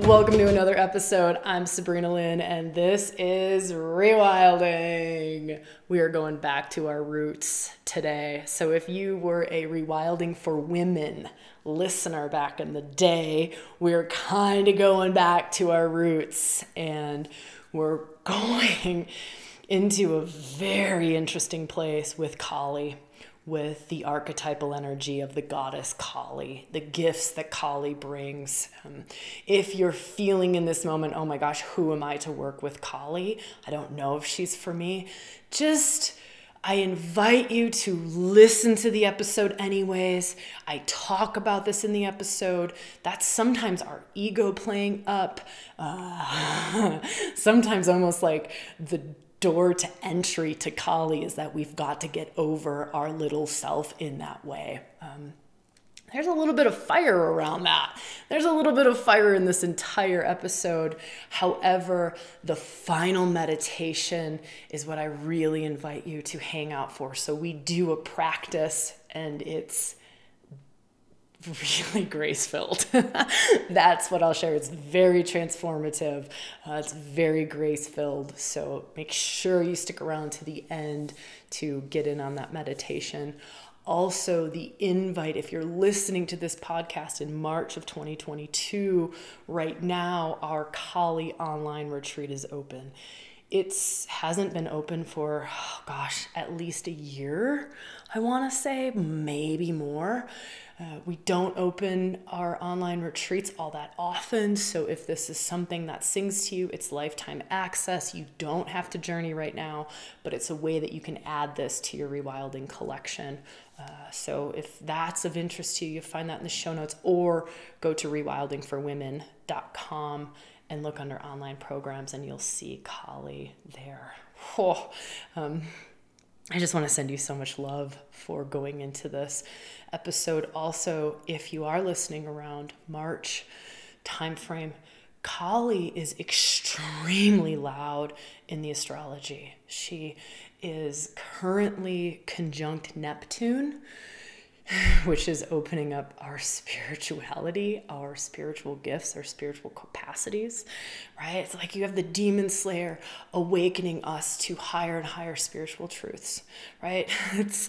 Welcome to another episode. I'm Sabrina Lynn, and this is Rewilding. We are going back to our roots today. So if you were a Rewilding for Women listener back in the day, we're kind of going back to our roots, and we're going into a very interesting place with Kali, with the archetypal energy of the goddess Kali, the gifts that Kali brings. If you're feeling in this moment, oh my gosh, who am I to work with Kali? I don't know if she's for me. I invite you to listen to the episode anyways. I talk about this in the episode. That's sometimes our ego playing up. Sometimes almost like the door to entry to Kali is that we've got to get over our little self in that way. There's a little bit of fire around that. There's a little bit of fire in this entire episode. However, the final meditation is what I really invite you to hang out for. So we do a practice, and it's really grace-filled. That's what I'll share. It's very transformative. It's very grace-filled. So make sure you stick around to the end to get in on that meditation. Also, the invite, if you're listening to this podcast in March of 2022, right now, our Kali online retreat is open. It hasn't been open for, at least a year, I want to say, maybe more. We don't open our online retreats all that often, so if this is something that sings to you, it's lifetime access. You don't have to journey right now, but it's a way that you can add this to your Rewilding collection. So if that's of interest to you, find that in the show notes, or go to rewildingforwomen.com and look under online programs, and you'll see Kali there. I just want to send you so much love for going into this episode. Also, if you are listening around March timeframe, Kali is extremely loud in the astrology. She is currently conjunct Neptune, which is opening up our spirituality, our spiritual gifts, our spiritual capacities, right? It's like you have the demon slayer awakening us to higher and higher spiritual truths, right? It's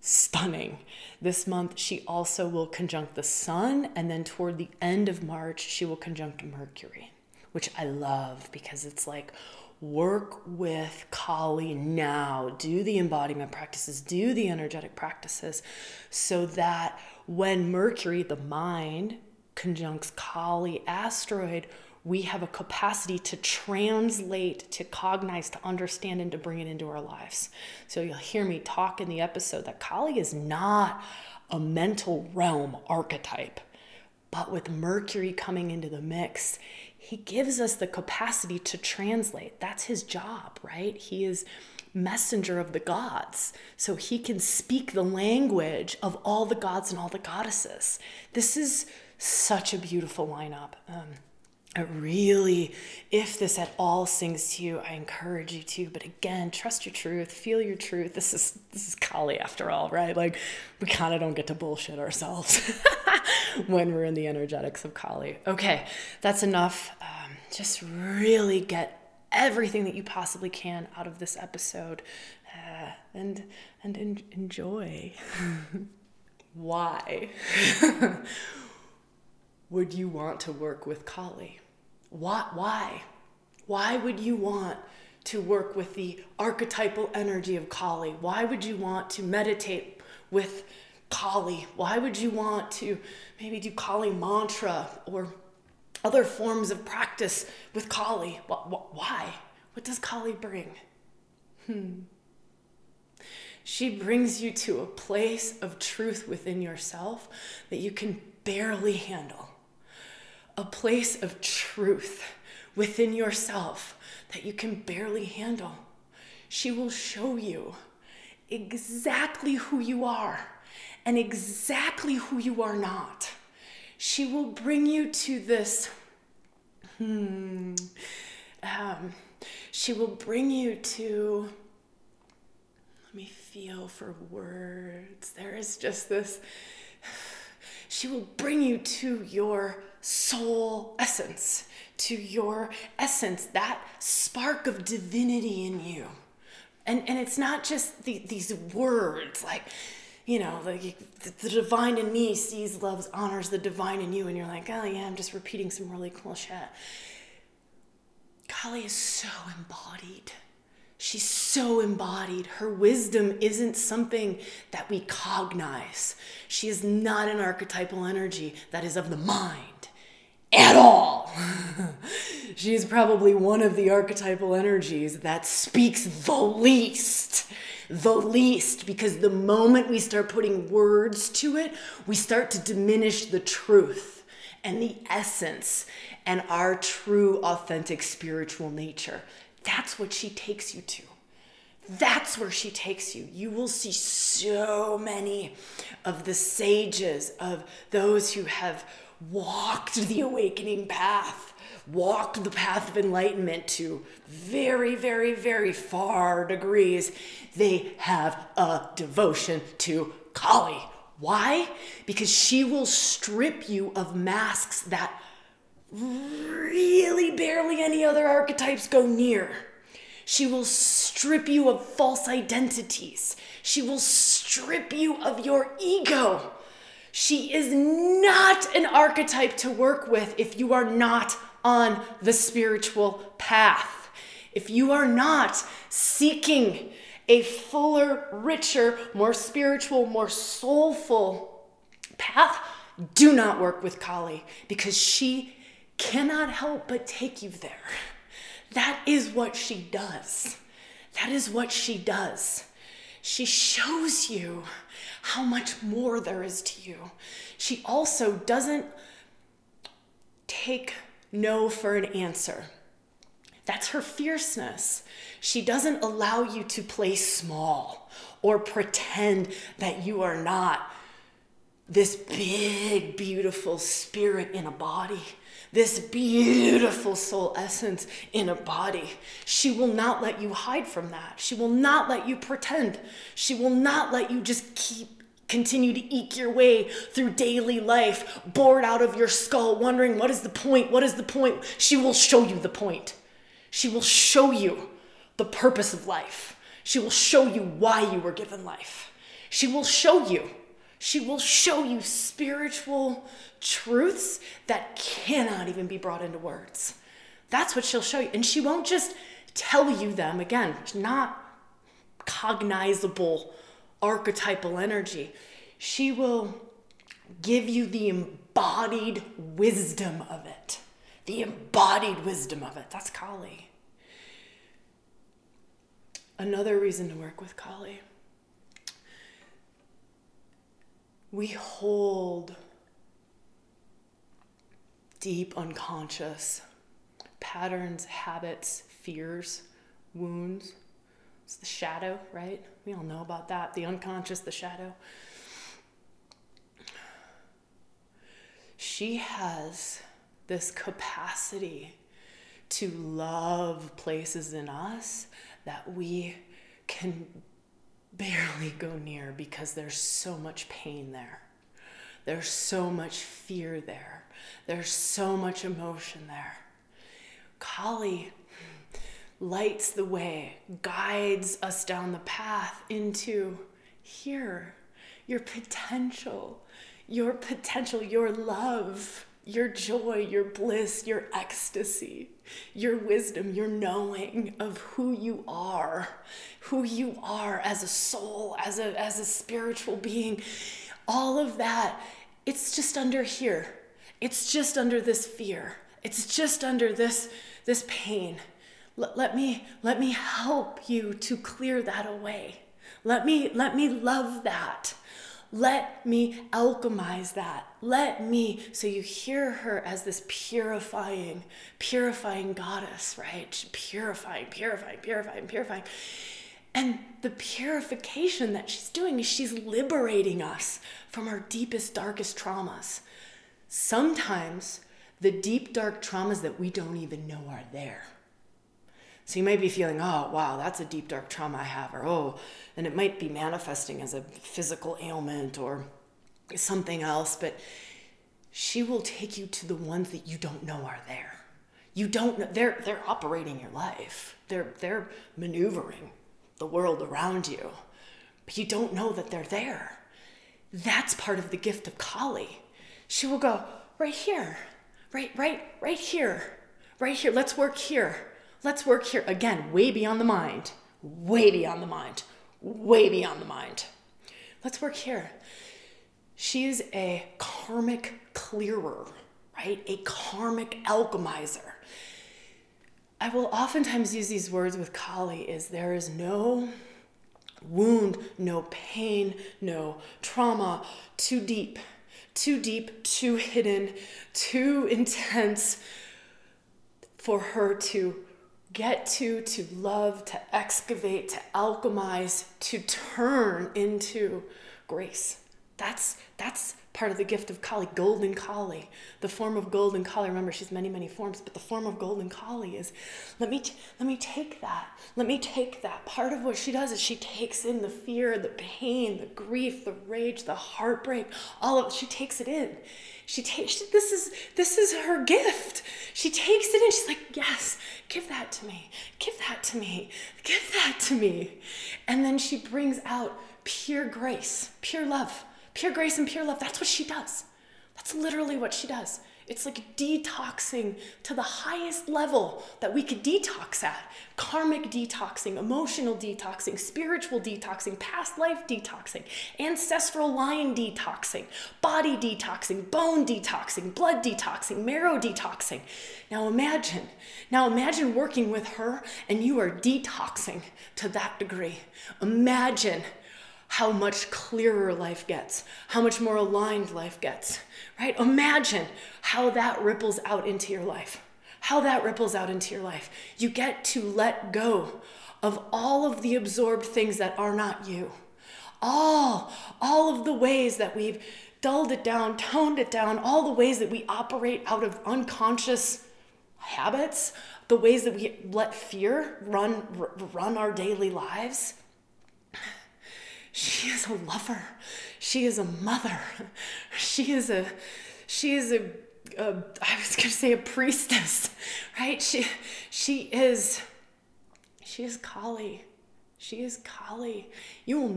stunning. This month, she also will conjunct the sun, and then toward the end of March, she will conjunct Mercury, which I love because it's like, work with Kali now. Do the embodiment practices, do the energetic practices, so that when Mercury, the mind, conjuncts Kali asteroid, we have a capacity to translate, to cognize, to understand, and to bring it into our lives. So you'll hear me talk in the episode that Kali is not a mental realm archetype, but with Mercury coming into the mix, he gives us the capacity to translate. That's his job, right? He is messenger of the gods. So he can speak the language of all the gods and all the goddesses. This is such a beautiful lineup. It really, if this at all sings to you, I encourage you to, but again, trust your truth, feel your truth. This is Kali after all, right? Like, we kind of don't get to bullshit ourselves when we're in the energetics of Kali. Okay, that's enough. Just really get everything that you possibly can out of this episode, and enjoy. Why would you want to work with Kali? Why? Why would you want to work with the archetypal energy of Kali? Why would you want to meditate with Kali? Why would you want to maybe do Kali mantra or other forms of practice with Kali? Why? What does Kali bring? She brings you to a place of truth within yourself that you can barely handle. A place of truth within yourself that you can barely handle. She will show you exactly who you are and exactly who you are not. She will bring you to this, she will bring you to, let me feel for words. There is just this, she will bring you to your soul essence, to your essence, that spark of divinity in you. And it's not just these words like, you know, the divine in me sees, loves, honors the divine in you. And you're like, oh yeah, I'm just repeating some really cool shit. Kali is so embodied. She's so embodied. Her wisdom isn't something that we cognize. She is not an archetypal energy that is of the mind at all. She is probably one of the archetypal energies that speaks the least, because the moment we start putting words to it, we start to diminish the truth and the essence and our true, authentic spiritual nature. That's what she takes you to. That's where she takes you. You will see so many of the sages, of those who have walked the awakening path, walked the path of enlightenment to very, very, very far degrees. They have a devotion to Kali. Why? Because she will strip you of masks that really barely any other archetypes go near. She will strip you of false identities. She will strip you of your ego. She is not an archetype to work with if you are not on the spiritual path. If you are not seeking a fuller, richer, more spiritual, more soulful path, do not work with Kali, because she cannot help but take you there. That is what she does. That is what she does. She shows you how much more there is to you. She also doesn't take no for an answer. That's her fierceness. She doesn't allow you to play small or pretend that you are not this big, beautiful spirit in a body, this beautiful soul essence in a body. She will not let you hide from that. She will not let you pretend. She will not let you just continue to eke your way through daily life, bored out of your skull, wondering, what is the point? What is the point? She will show you the point. She will show you the purpose of life. She will show you why you were given life. She will show you. She will show you spiritual truths that cannot even be brought into words. That's what she'll show you. And she won't just tell you them. Again, not cognizable archetypal energy. She will give you the embodied wisdom of it. The embodied wisdom of it. That's Kali. Another reason to work with Kali. We hold deep unconscious patterns, habits, fears, wounds. It's the shadow, right? We all know about that. The unconscious, the shadow. She has this capacity to love places in us that we can barely go near, because there's so much pain there. There's so much fear there. There's so much emotion there. Kali lights the way, guides us down the path into here, your potential, your love, your joy, your bliss, your ecstasy, your wisdom, your knowing of who you are as a soul, as a spiritual being, all of that. It's just under here. It's just under this fear. It's just under this pain. Let me help you to clear that away. Let me love that. Let me alchemize that. So you hear her as this purifying goddess, right? Purifying. And the purification that she's doing is she's liberating us from our deepest, darkest traumas. Sometimes the deep, dark traumas that we don't even know are there. So you might be feeling, oh, wow, that's a deep, dark trauma I have, or, oh, and it might be manifesting as a physical ailment or something else, but she will take you to the ones that you don't know are there. You don't know, they're operating your life. They're maneuvering the world around you, but you don't know that they're there. That's part of the gift of Kali. She will go right here, right here, right here. Let's work here. Let's work here. Again, way beyond the mind, way beyond the mind, way beyond the mind. Let's work here. She is a karmic clearer, right? A karmic alchemizer. I will oftentimes use these words with Kali is there is no wound, no pain, no trauma, too deep, too hidden, too intense for her to get to love, to excavate, to alchemize, to turn into grace. That's part of the gift of Kali, golden Kali, the form of golden Kali. Remember, she's many, many forms, but the form of golden Kali is, let me take that. Part of what she does is she takes in the fear, the pain, the grief, the rage, the heartbreak, all of it. She takes it in. This is her gift. She takes it in. She's like, yes, give that to me. And then she brings out pure grace, pure love. Pure grace and pure love, that's what she does. That's literally what she does. It's like detoxing to the highest level that we could detox at. Karmic detoxing, emotional detoxing, spiritual detoxing, past life detoxing, ancestral line detoxing, body detoxing, bone detoxing, blood detoxing, marrow detoxing. Now imagine working with her and you are detoxing to that degree. Imagine how much clearer life gets, how much more aligned life gets, right? Imagine how that ripples out into your life, You get to let go of all of the absorbed things that are not you, all of the ways that we've dulled it down, toned it down, all the ways that we operate out of unconscious habits, the ways that we let fear run our daily lives. She is a lover. She is a mother. She is a priestess, right? She is Kali. She is Kali. You will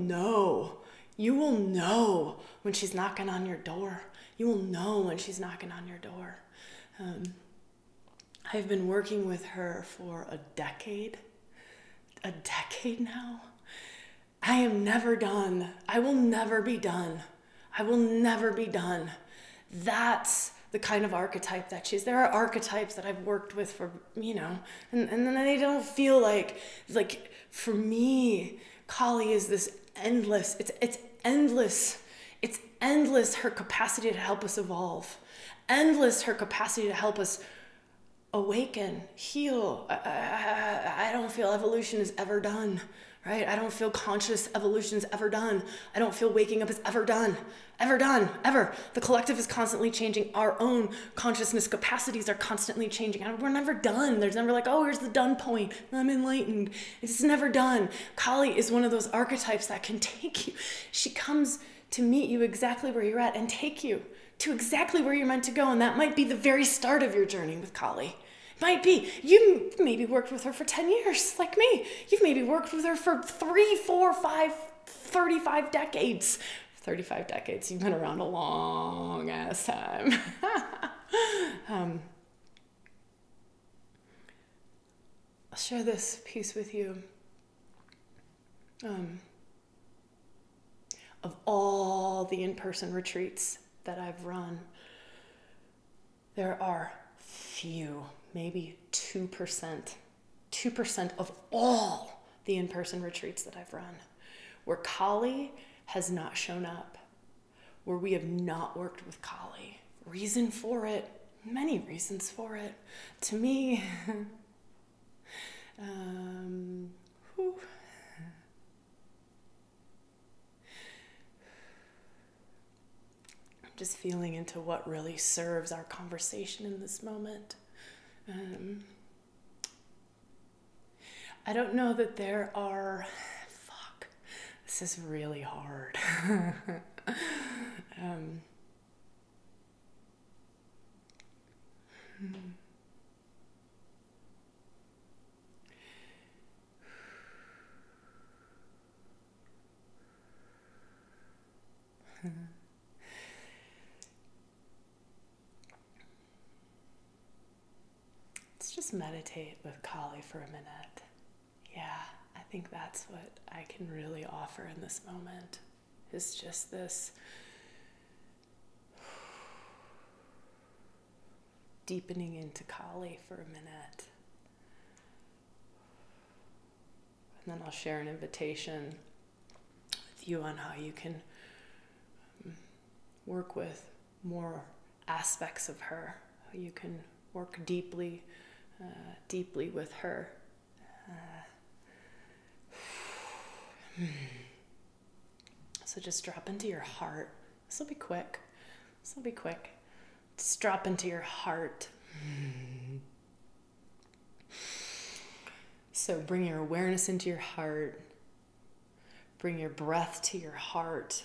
know when she's knocking on your door. I've been working with her for a decade now. I am never done. I will never be done. That's the kind of archetype that she's. There are archetypes that I've worked with for, and then they don't feel like for me, Kali is this endless, it's endless her capacity to help us evolve, endless her capacity to help us awaken, heal. I don't feel evolution is ever done. Right? I don't feel conscious evolution's ever done. I don't feel waking up is ever done. The collective is constantly changing. Our own consciousness capacities are constantly changing. We're never done. There's never like, oh, here's the done point. I'm enlightened. It's never done. Kali is one of those archetypes that can take you. She comes to meet you exactly where you're at and take you to exactly where you're meant to go. And that might be the very start of your journey with Kali. Might be. You maybe worked with her for 10 years, like me. You've maybe worked with her for 35 decades. 35 decades. You've been around a long ass time. I'll share this piece with you. Of all the in-person retreats that I've run, there are few. Maybe 2% of all the in-person retreats that I've run where Kali has not shown up, where we have not worked with Kali. Reason for it, many reasons for it. To me, I'm just feeling into what really serves our conversation in this moment. I don't know that there are, this is really hard. just meditate with Kali for a minute. Yeah, I think that's what I can really offer in this moment, is just this deepening into Kali for a minute. And then I'll share an invitation with you on how you can work with more aspects of her. How you can work deeply with her. So just drop into your heart. This will be quick. Just drop into your heart. So bring your awareness into your heart. Bring your breath to your heart.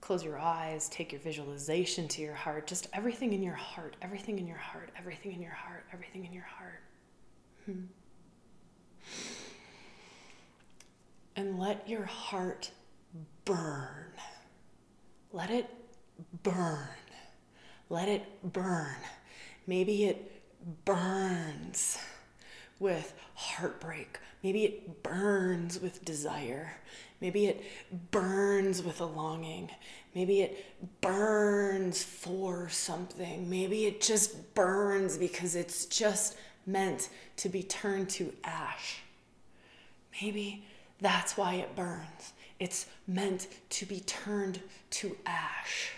Close your eyes. Take your visualization to your heart. Just everything in your heart. Everything in your heart. Everything in your heart. Everything in your heart. And let your heart burn. Let it burn. Let it burn. Maybe it burns with heartbreak. Maybe it burns with desire. Maybe it burns with a longing. Maybe it burns for something. Maybe it just burns because it's just meant to be turned to ash. Maybe that's why it burns. It's meant to be turned to ash.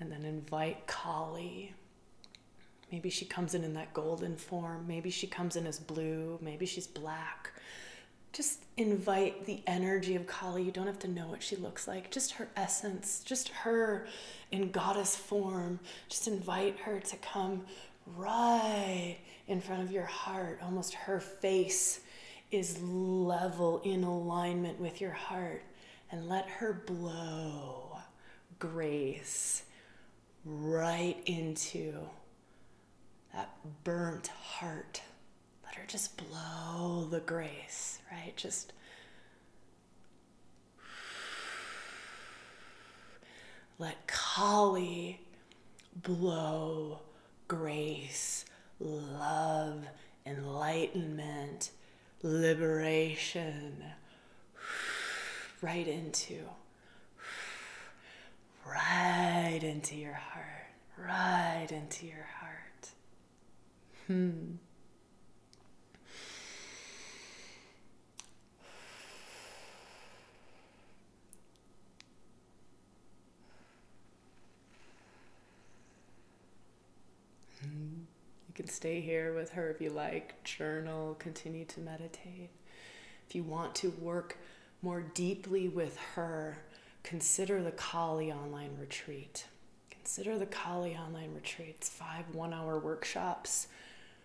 And then invite Kali. Maybe she comes in that golden form. Maybe she comes in as blue. Maybe she's black. Just invite the energy of Kali. You don't have to know what she looks like. Just her essence. Just her in goddess form. Just invite her to come right in front of your heart. Almost her face is level in alignment with your heart. And let her blow grace right into that burnt heart. Let her just blow the grace, right? Just let Kali blow grace, love, enlightenment, liberation right into your heart. Right into your heart. You can stay here with her if you like. Journal, continue to meditate. If you want to work more deeply with her, consider the Kali online retreat. It's 5 one-hour workshops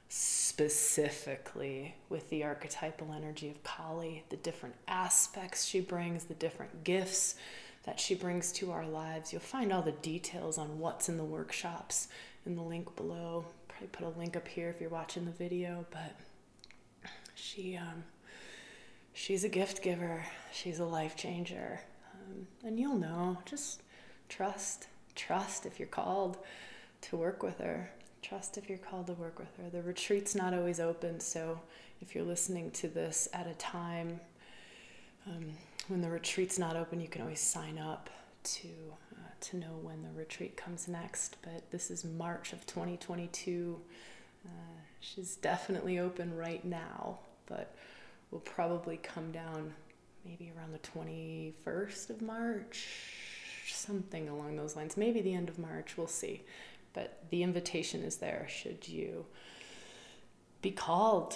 specifically with the archetypal energy of Kali, the different aspects she brings, the different gifts that she brings to our lives. You'll find all the details on what's in the workshops in the link below. Probably put a link up here if you're watching the video, but she's a gift giver. She's a life changer. And you'll know, just trust if you're called to work with her. The retreat's not always open, so if you're listening to this at a time when the retreat's not open, you can always sign up to know when the retreat comes next. But this is March of 2022. She's definitely open right now, but we'll probably come down maybe around the 21st of March, something along those lines, maybe the end of March, we'll see. But the invitation is there, should you be called,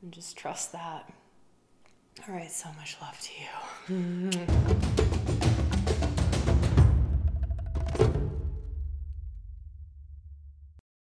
and just trust that. All right, so much love to you.